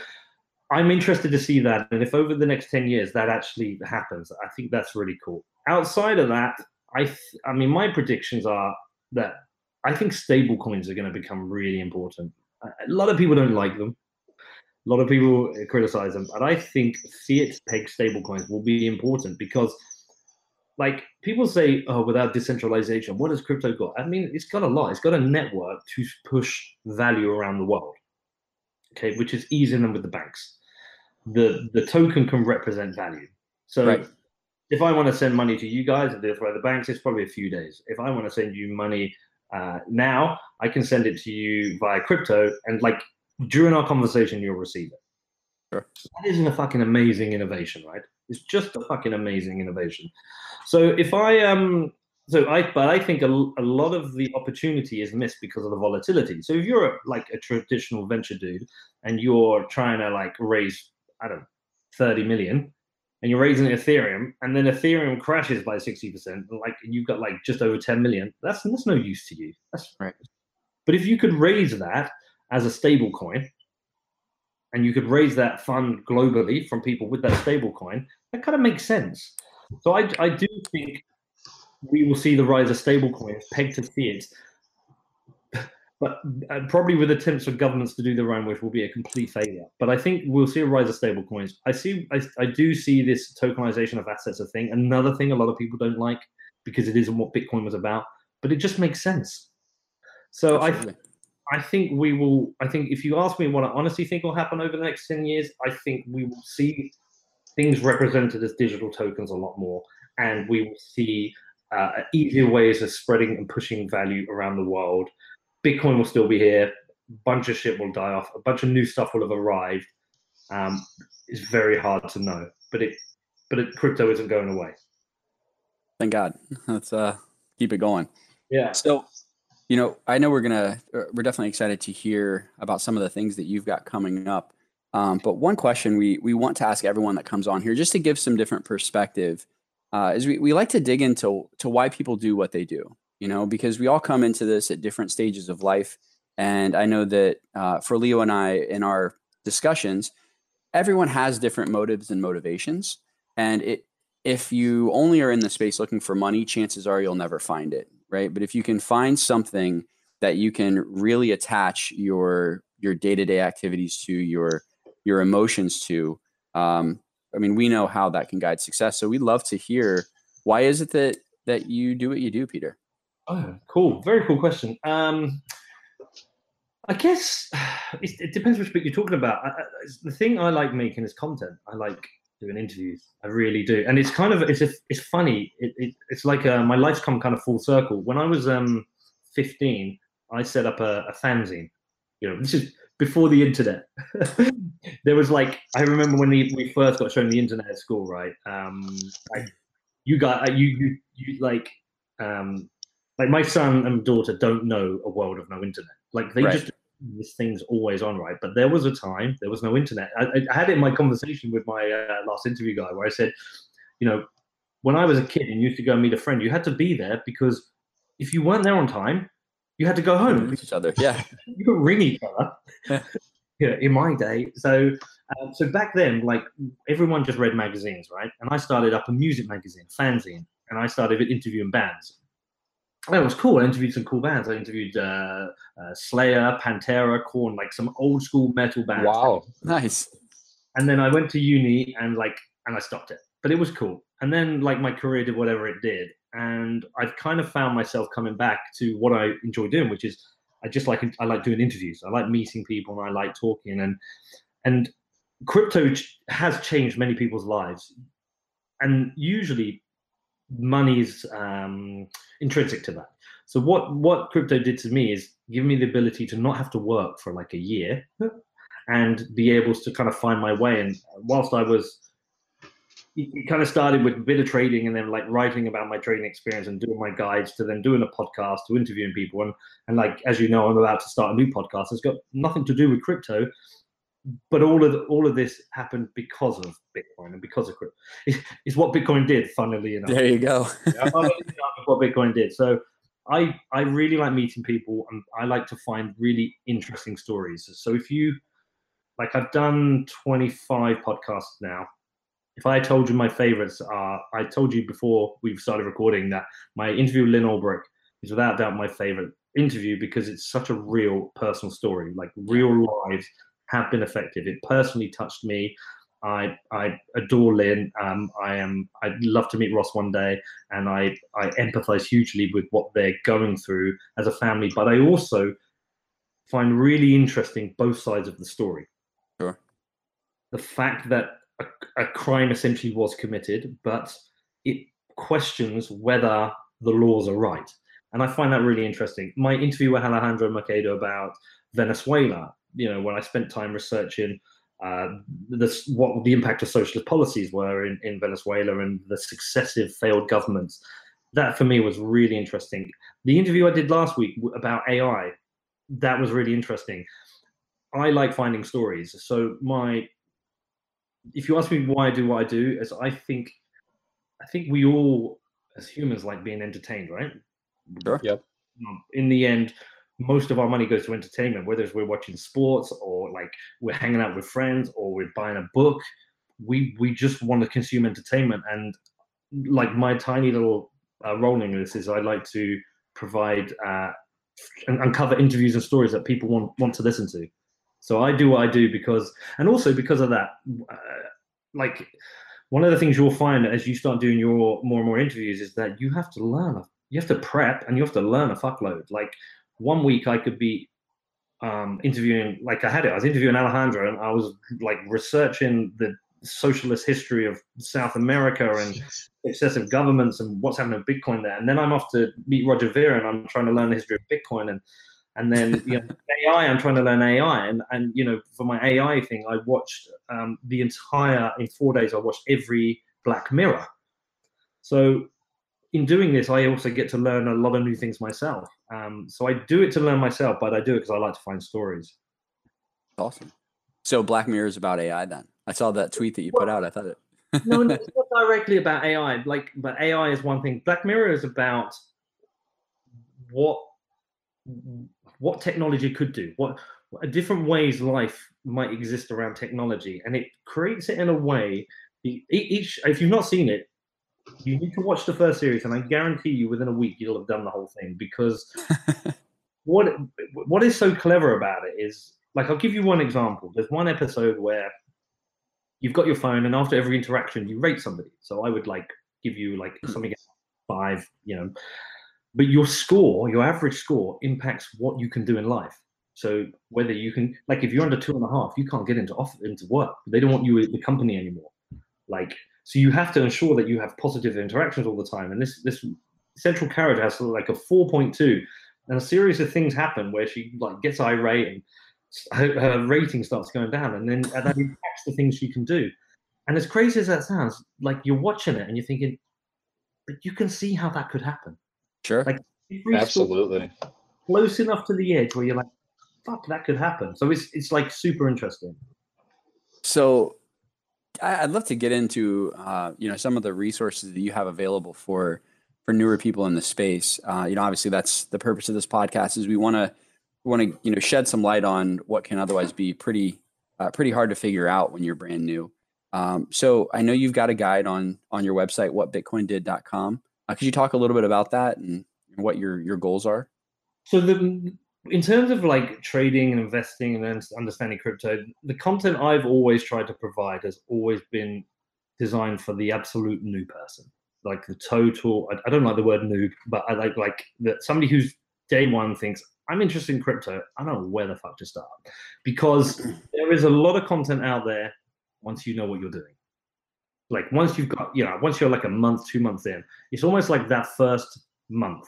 I'm interested to see that. And if over the next ten years that actually happens, I think that's really cool. Outside of that, I, th I mean, my predictions are that I think stable coins are going to become really important. A lot of people don't like them. A lot of people criticize them, but I think fiat peg stablecoins will be important because, like, people say, oh, without decentralization, what has crypto got? I mean, it's got a lot. It's got a network to push value around the world, okay, which is easing them with the banks. The the token can represent value. So right. if I want to send money to you guys and do it via the banks, it's probably a few days. If I want to send you money uh, now, I can send it to you via crypto and, like, during our conversation, you'll receive it. Sure. That isn't a fucking amazing innovation, right? It's just a fucking amazing innovation. So if I um, so I, but I think a, a lot of the opportunity is missed because of the volatility. So if you're a, like a traditional venture dude and you're trying to like raise, I don't know, thirty million, and you're raising Ethereum, and then Ethereum crashes by sixty percent, like you've got like just over ten million. That's that's no use to you. That's right. But if you could raise that as a stable coin, and you could raise that fund globally from people with that stable coin, that kind of makes sense. So I, I do think we will see the rise of stable coins pegged to fiat, but probably with attempts for governments to do their own, which will be a complete failure. But I think we'll see a rise of stable coins. I see, I, I do see this tokenization of assets a thing. Another thing a lot of people don't like because it isn't what Bitcoin was about, but it just makes sense. So Absolutely. I. I think we will, I think if you ask me what I honestly think will happen over the next ten years, I think we will see things represented as digital tokens a lot more. And we will see uh, easier ways of spreading and pushing value around the world. Bitcoin will still be here. A bunch of shit will die off. A bunch of new stuff will have arrived. Um, it's very hard to know, but it, but it, crypto isn't going away. Thank God. Let's uh, keep it going. Yeah. So, you know, I know we're gonna we're definitely excited to hear about some of the things that you've got coming up. Um, but one question we we want to ask everyone that comes on here, just to give some different perspective, uh, is we we like to dig into to why people do what they do. You know, because we all come into this at different stages of life, and I know that uh, for Leo and I in our discussions, everyone has different motives and motivations. And it if you only are in the space looking for money, chances are you'll never find it. Right. But if you can find something that you can really attach your your day-to-day activities to, your your emotions to, um, I mean, we know how that can guide success. So we'd love to hear, why is it that that you do what you do, Peter? Oh, cool. Very cool question. Um, I guess it's, it depends which book you're talking about. I, I, the thing I like making is content. I like doing interviews. I really do. And it's kind of, it's a, it's funny. It, it, it's like a, my life's come kind of full circle. When I was um, fifteen, I set up a, a fanzine. You know, this is before the internet. There was like, I remember when we, we first got shown the internet at school, right? Um, I, you got, you, you, you like, um, like my son and daughter don't know a world of no internet. Like they right. just, this thing's always on, right? But there was a time there was no internet. I, I had it in my conversation with my uh, last interview guy where I said, you know, when I was a kid and you used to go and meet a friend, you had to be there because if you weren't there on time, you had to go home. Each other, yeah. You could ring each other. Yeah, in my day. So, um, so back then, like everyone just read magazines, right? And I started up a music magazine, fanzine, and I started interviewing bands. That was cool. I interviewed some cool bands. I interviewed uh, uh, Slayer, Pantera, Korn, like some old school metal bands. Wow, nice. And then I went to uni and like, and I stopped it. But it was cool. And then like my career did whatever it did. And I've kind of found myself coming back to what I enjoy doing, which is I just like, I like doing interviews. I like meeting people and I like talking. And, and crypto ch- has changed many people's lives. And usually money's um, intrinsic to that. So what, what crypto did to me is give me the ability to not have to work for like a year and be able to kind of find my way. And whilst I was, it kind of started with a bit of trading and then like writing about my trading experience and doing my guides to then doing a podcast to interviewing people. And, and like, as you know, I'm about to start a new podcast. It's got nothing to do with crypto, but all of the, all of this happened because of Bitcoin and because of crypto. It's, it's what Bitcoin did, funnily enough. There you go. What Bitcoin did. So I, I really like meeting people and I like to find really interesting stories. So if you, like I've done twenty-five podcasts now. If I told you my favorites are, I told you before we've started recording that my interview with Lynn Ulbricht is without doubt my favorite interview because it's such a real personal story. Like real lives have been affected. It personally touched me. I I adore Lynn. Um, I am. I'd love to meet Ross one day, and I I empathize hugely with what they're going through as a family. But I also find really interesting both sides of the story. Sure. The fact that A, a crime essentially was committed, but it questions whether the laws are right. And I find that really interesting. My interview with Alejandro Macedo about Venezuela, you know, when I spent time researching uh, this, what the impact of socialist policies were in, in Venezuela and the successive failed governments, that for me was really interesting. The interview I did last week about A I, that was really interesting. I like finding stories. So my if you ask me why I do what I do, is I think I think we all as humans like being entertained, right? Sure. Yep. In the end, most of our money goes to entertainment, whether it's we're watching sports or like we're hanging out with friends or we're buying a book. We we just want to consume entertainment. And like my tiny little uh, role in this is I like to provide uh, and uncover interviews and stories that people want want to listen to. So I do what I do because, and also because of that, uh, like one of the things you'll find as you start doing your more and more interviews is that you have to learn, you have to prep and you have to learn a fuckload. Like one week I could be um, interviewing, like I had it, I was interviewing Alejandro and I was like researching the socialist history of South America and successive governments and what's happening with Bitcoin there. And then I'm off to meet Roger Vera and I'm trying to learn the history of Bitcoin and And then you know, A I, I'm trying to learn A I. And, and you know, for my A I thing, I watched um, the entire, in four days, I watched every Black Mirror. So in doing this, I also get to learn a lot of new things myself. Um, so I do it to learn myself, but I do it because I like to find stories. Awesome. So Black Mirror is about A I then. I saw that tweet that you put well, out. I thought it. No, no, it's not directly about A I. Like, but A I is one thing. Black Mirror is about what... what technology could do, what, what different ways life might exist around technology. And it creates it in a way, each, if you've not seen it, you need to watch the first series and I guarantee you within a week you'll have done the whole thing because what what is so clever about it is, like I'll give you one example. There's one episode where you've got your phone and after every interaction you rate somebody. So I would like give you like something five, you know, but your score, your average score impacts what you can do in life. So whether you can, like, if you're under two and a half, you can't get into off into work. They don't want you in the company anymore. Like, so you have to ensure that you have positive interactions all the time. And this this central carriage has like a four point two, and a series of things happen where she like gets irate and her, her rating starts going down, and then and that impacts the things she can do. And as crazy as that sounds, like you're watching it and you're thinking, but you can see how that could happen. Sure. Like, absolutely. Close enough to the edge where you're like, fuck, that could happen. So it's it's like super interesting. So I'd love to get into uh, you know, some of the resources that you have available for for newer people in the space. Uh, you know, obviously that's the purpose of this podcast, is we want to want to you know, shed some light on what can otherwise be pretty uh, pretty hard to figure out when you're brand new. Um, so I know you've got a guide on on your website, what bitcoin did dot com. Uh, could you talk a little bit about that and what your your goals are? So the in terms of like trading and investing and understanding crypto, the content I've always tried to provide has always been designed for the absolute new person, like the total, I, I don't like the word noob, but I like like that somebody who's day one thinks, I'm interested in crypto, I don't know where the fuck to start. Because there is a lot of content out there once you know what you're doing. Like once you've got, you know, once you're like a month, two months in, it's almost like that first month.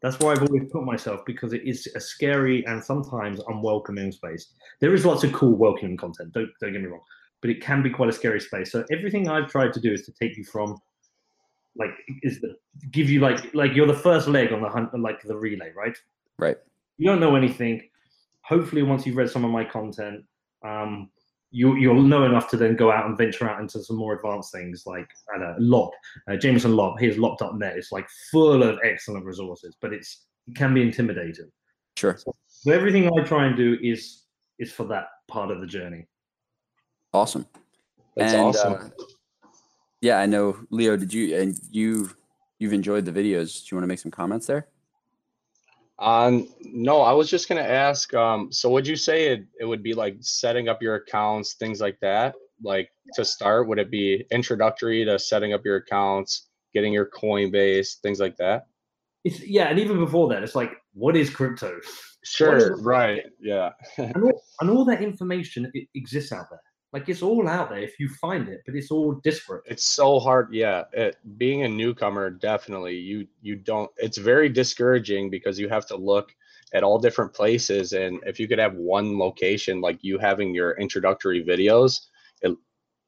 That's why I've always put myself, because it is a scary and sometimes unwelcoming space. There is lots of cool welcoming content, don't don't get me wrong, but it can be quite a scary space. So everything I've tried to do is to take you from, like, is the, give you like, like you're the first leg on the hunt, like the relay, right? Right. You don't know anything. Hopefully once you've read some of my content, um, You, you'll know enough to then go out and venture out into some more advanced things, like I don't know, Lopp, uh, Jameson Lopp, he's lopped dot net. It's like full of excellent resources, but it's it can be intimidating. Sure. So, so everything I try and do is is for that part of the journey. Awesome. That's and, awesome. Uh, yeah, I know, Leo. Did you and you you've enjoyed the videos? Do you want to make some comments there? Um, no, I was just going to ask, um, so would you say it, it would be like setting up your accounts, things like that? Like to start, would it be introductory to setting up your accounts, getting your Coinbase, things like that? It's, yeah. And even before that, it's like, what is crypto? Sure. Is right. Yeah. and, all, and all that information it exists out there. Like it's all out there if you find it, but it's all disparate. It's so hard. Yeah. It, being a newcomer, definitely you, you don't, it's very discouraging because you have to look at all different places. And if you could have one location, like you having your introductory videos, it,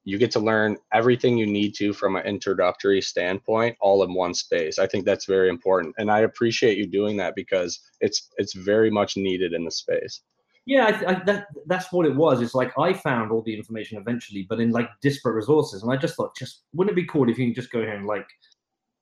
you get to learn everything you need to from an introductory standpoint, all in one space. I think that's very important. And I appreciate you doing that because it's, it's very much needed in the space. Yeah, I, I, that that's what it was. It's like I found all the information eventually, but in like disparate resources. And I just thought, just wouldn't it be cool if you can just go here and like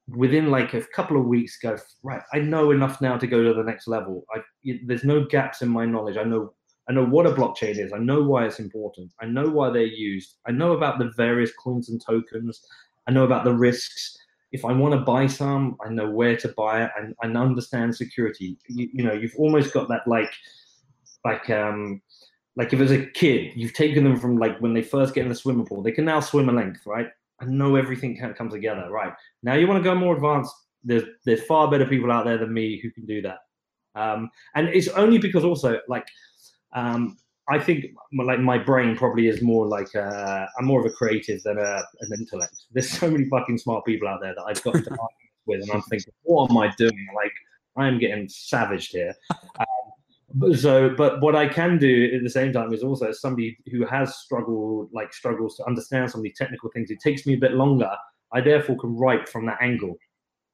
within like a couple of weeks go, right, I know enough now to go to the next level. I, it, there's no gaps in my knowledge. I know I know what a blockchain is. I know why it's important. I know why they're used. I know about the various coins and tokens. I know about the risks. If I want to buy some, I know where to buy it and, and understand security. You, you know, you've almost got that like... Like, um, like if as a kid, you've taken them from like when they first get in the swimming pool, they can now swim a length, right? I know everything can come together, right? Now you want to go more advanced. There's there's far better people out there than me who can do that. Um, and it's only because also like, um, I think my, like my brain probably is more like a, I'm more of a creative than a, an intellect. There's so many fucking smart people out there that I've got to argue with, and I'm thinking, what am I doing? Like I'm getting savaged here. Um, So, but what I can do at the same time is also somebody who has struggled, like struggles to understand some of the technical things. It takes me a bit longer. I therefore can write from that angle.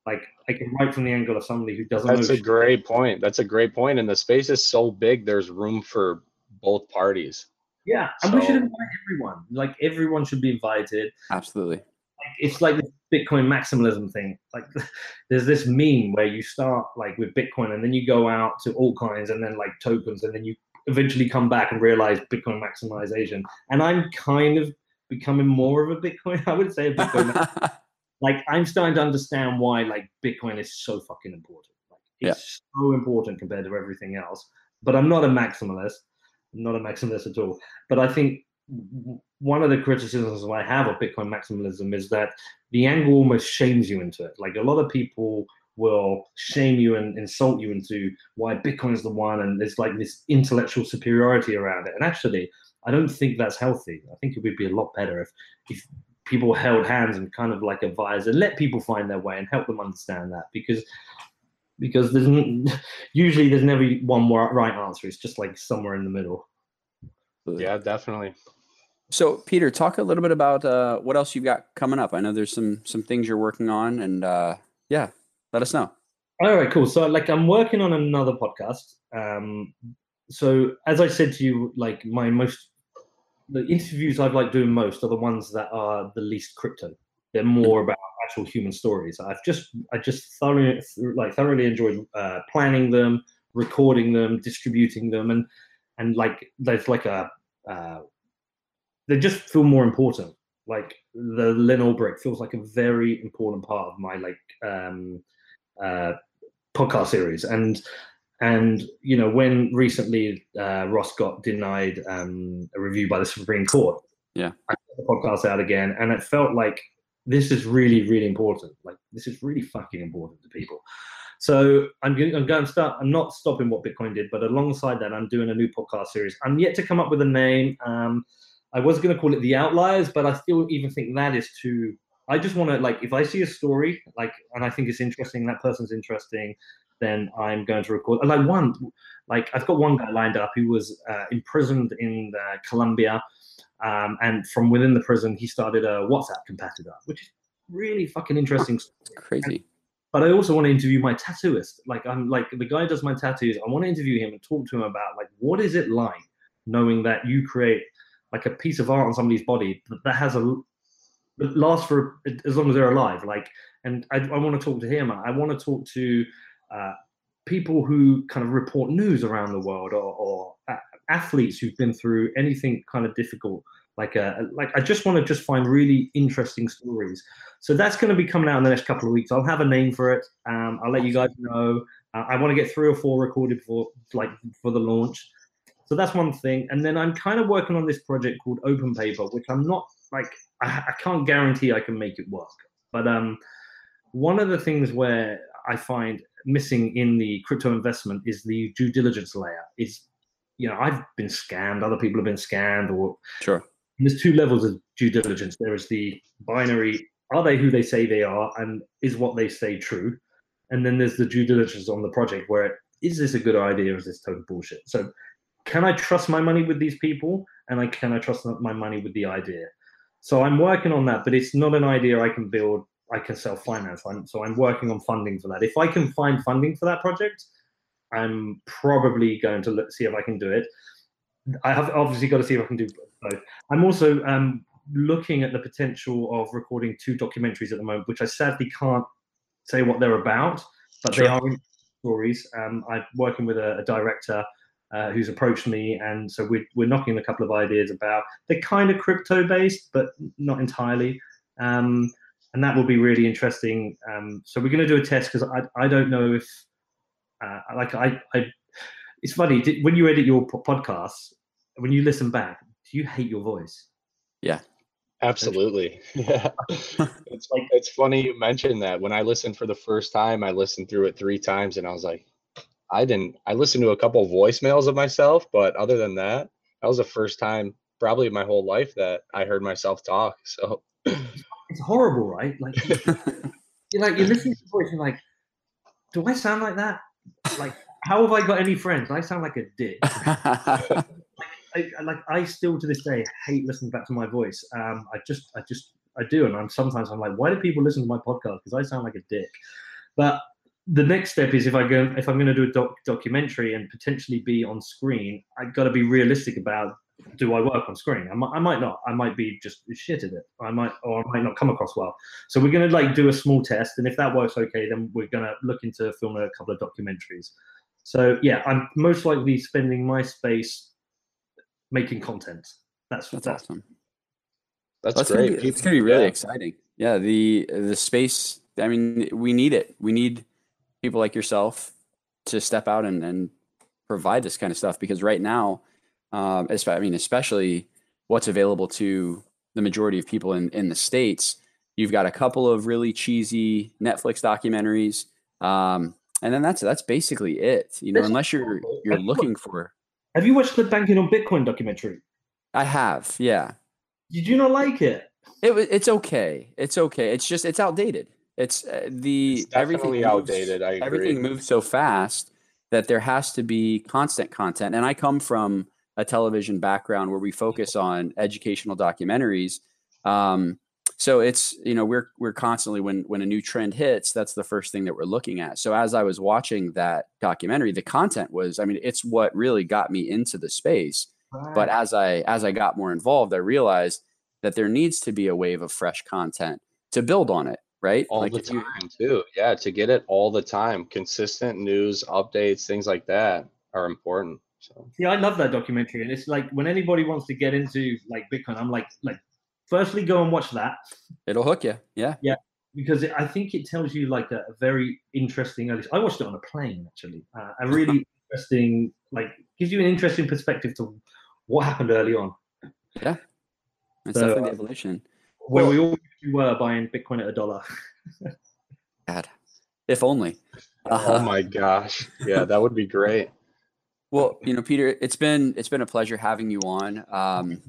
Like I can write from the angle of somebody who doesn't. That's know a great point. That's a great point. And the space is so big. There's room for both parties. Yeah. So. And we should invite everyone. Like everyone should be invited. Absolutely. Like, it's like this Bitcoin maximalism thing. Like there's this meme where you start like with Bitcoin and then you go out to altcoins and then like tokens and then you eventually come back and realize Bitcoin maximization. And I'm kind of becoming more of a Bitcoin. I would say a Bitcoin. Like I'm starting to understand why like Bitcoin is so fucking important. Like it's yeah. so important compared to everything else. But I'm not a maximalist. I'm not a maximalist at all. But I think one of the criticisms I have of Bitcoin maximalism is that the angle almost shames you into it. Like a lot of people will shame you and insult you into why Bitcoin's the one, and there's like this intellectual superiority around it. And actually, I don't think that's healthy. I think it would be a lot better if, if people held hands and kind of like advise and let people find their way and help them understand that, because because there's usually there's never one right answer. It's just like somewhere in the middle. Yeah, definitely. So, Peter, talk a little bit about uh, what else you've got coming up. I know there's some some things you're working on, and uh, yeah, let us know. All right, cool. So, like, I'm working on another podcast. Um, so, as I said to you, like, my most the interviews I've liked doing most are the ones that are the least crypto. They're more about actual human stories. I've just I just thoroughly like thoroughly enjoyed uh, planning them, recording them, distributing them, and and like there's like a uh, they just feel more important. Like the Lynn Ulbricht feels like a very important part of my like um, uh, podcast series. And, and you know, when recently uh, Ross got denied um, a review by the Supreme Court, yeah, I put the podcast out again, and it felt like this is really, really important. Like this is really fucking important to people. So I'm going, I'm going to start, I'm not stopping What Bitcoin Did, but alongside that, I'm doing a new podcast series. I'm yet to come up with a name. Um, I was going to call it The Outliers, but I still even think that is too, I just want to like, if I see a story, like, and I think it's interesting, that person's interesting, then I'm going to record. Like one, like I've got one guy lined up who was uh, imprisoned in uh, Colombia. Um, and from within the prison, he started a WhatsApp competitor, which is really fucking interesting. It's crazy. And, but I also want to interview my tattooist. Like I'm like the guy who does my tattoos. I want to interview him and talk to him about like, what is it like knowing that you create like a piece of art on somebody's body that has a that lasts for as long as they're alive. Like, and I, I want to talk to him. I want to talk to uh, people who kind of report news around the world, or, or athletes who've been through anything kind of difficult. Like, a, like I just want to just find really interesting stories. So that's going to be coming out in the next couple of weeks. I'll have a name for it. Um, I'll let you guys know. Uh, I want to get three or four recorded for like for the launch. So that's one thing. And then I'm kind of working on this project called Open Paper, which I'm not like, I, I can't guarantee I can make it work. But um, one of the things where I find missing in the crypto investment is the due diligence layer. It's, you know, I've been scammed. Other people have been scammed. Or sure. There's two levels of due diligence. There is the binary, are they who they say they are? And is what they say true? And then there's the due diligence on the project where, is this a good idea or is this total bullshit? So, can I trust my money with these people? And I, can I trust my money with the idea? So I'm working on that, but it's not an idea I can build, I can self-finance. I'm, so I'm working on funding for that. If I can find funding for that project, I'm probably going to look, see if I can do it. I have obviously got to see if I can do both. I'm also um, looking at the potential of recording two documentaries at the moment, which I sadly can't say what they're about, but sure. They are stories. Um, I'm working with a, a director Uh, who's approached me, and so we're we're knocking a couple of ideas about. They're kind of crypto based, but not entirely, um, and that will be really interesting. Um, so we're going to do a test because I I don't know if uh, like I I. It's funny did, when you edit your podcasts, when you listen back, do you hate your voice? Yeah, absolutely. Yeah, it's like it's funny you mentioned that. When I listened for the first time, I listened through it three times, and I was like. I didn't, I listened to a couple of voicemails of myself, but other than that, that was the first time probably in my whole life that I heard myself talk. So it's horrible, right? Like, you're like, you're listening to your voice and like, do I sound like that? Like, how have I got any friends? I sound like a dick. like, I, like, I still to this day hate listening back to my voice. Um, I just, I just, I do. And I'm sometimes I'm like, why do people listen to my podcast? Because I sound like a dick. But the next step is if I go, if I'm going to do a doc, documentary and potentially be on screen, I've got to be realistic about, do I work on screen? I might, I might not. I might be just shit at it. I might, or I might not come across well. So we're going to like do a small test, and if that works okay, then we're going to look into filming a couple of documentaries. So yeah, I'm most likely spending my space making content. That's that's, that's awesome. That's, that's great. Gonna be, it's going to be really yeah. exciting. Yeah, the the space. I mean, we need it. We need. People like yourself to step out and, and provide this kind of stuff, because right now, um, I mean, especially what's available to the majority of people in, in the States, you've got a couple of really cheesy Netflix documentaries. Um, and then that's that's basically it. You know, unless you're you're looking for. Have you watched the Banking on Bitcoin documentary? I have, yeah. You do not like it? It it's okay. It's okay. It's just it's outdated. It's uh, the it's everything moves, outdated. I agree. Everything moves so fast that there has to be constant content. And I come from a television background where we focus on educational documentaries. Um, so it's, you know, we're we're constantly when when a new trend hits, that's the first thing that we're looking at. So as I was watching that documentary, the content was, I mean, it's what really got me into the space. Wow. But as I as I got more involved, I realized that there needs to be a wave of fresh content to build on it, right? All like the time you, too. Yeah, to get it all the time. Consistent news, updates, things like that are important. So yeah, I love that documentary. And it's like when anybody wants to get into like Bitcoin, I'm like, like, firstly, go and watch that. It'll hook you. Yeah. Yeah. Because it, I think it tells you like a, a very interesting, I watched it on a plane, actually. Uh, a really interesting, like gives you an interesting perspective to what happened early on. Yeah. It's so, definitely the evolution. Where well, we all were buying Bitcoin at a dollar. God, if only. Uh-huh. Oh my gosh. Yeah, that would be great. Well, you know, Peter, it's been it's been a pleasure having you on. Um,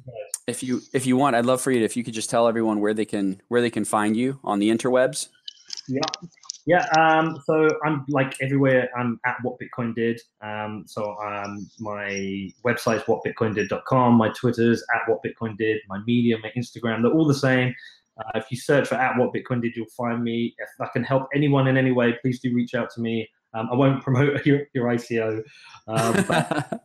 if you if you want, I'd love for you to, if you could just tell everyone where they can where they can find you on the interwebs. Yeah, yeah. Um, so I'm like everywhere. I'm at What Bitcoin Did. Um, so um, my website's what bitcoin did dot com. My Twitter's at What Bitcoin Did. My media, my Instagram, they're all the same. Uh, if you search for at What Bitcoin Did, you'll find me. If I can help anyone in any way, please do reach out to me. Um, I won't promote your, your I C O, um, but,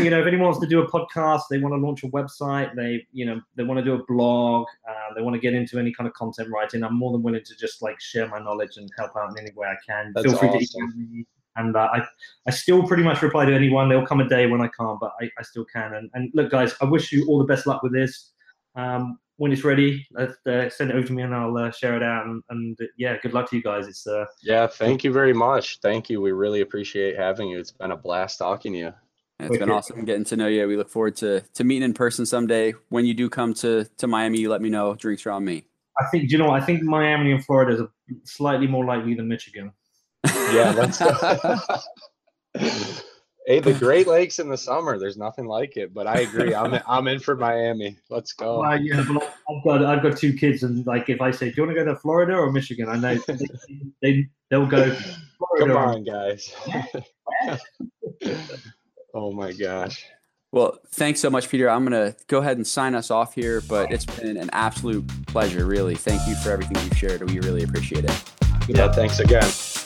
you know, if anyone wants to do a podcast, they want to launch a website, they, you know, they want to do a blog, uh, they want to get into any kind of content writing, I'm more than willing to just like share my knowledge and help out in any way I can. That's Feel free awesome. to email me. And uh, I, I still pretty much reply to anyone. There'll come a day when I can't, but I, I still can. And, and look, guys, I wish you all the best luck with this. Um, when it's ready, let's uh, send it over to me and I'll uh, share it out. And, and uh, yeah, good luck to you guys. It's uh, yeah, thank you very much. Thank you. We really appreciate having you. It's been a blast talking to you. It's Thank been you. awesome getting to know you. We look forward to to meeting in person someday. When you do come to to Miami, you let me know. Drinks are on me. I think you know. I think Miami and Florida is a, slightly more likely than Michigan. Yeah, let's go. Hey, the Great Lakes in the summer, there's nothing like it, but I agree. I'm in, I'm in for Miami. Let's go. Well, yeah, but I've got I've got two kids, and like if I say, do you want to go to Florida or Michigan? I know they, they they'll go. Florida. Come on, guys. Oh my gosh. Well, thanks so much, Peter. I'm gonna go ahead and sign us off here, but it's been an absolute pleasure, really. Thank you for everything you've shared. We really appreciate it. Good yeah, luck. Thanks again.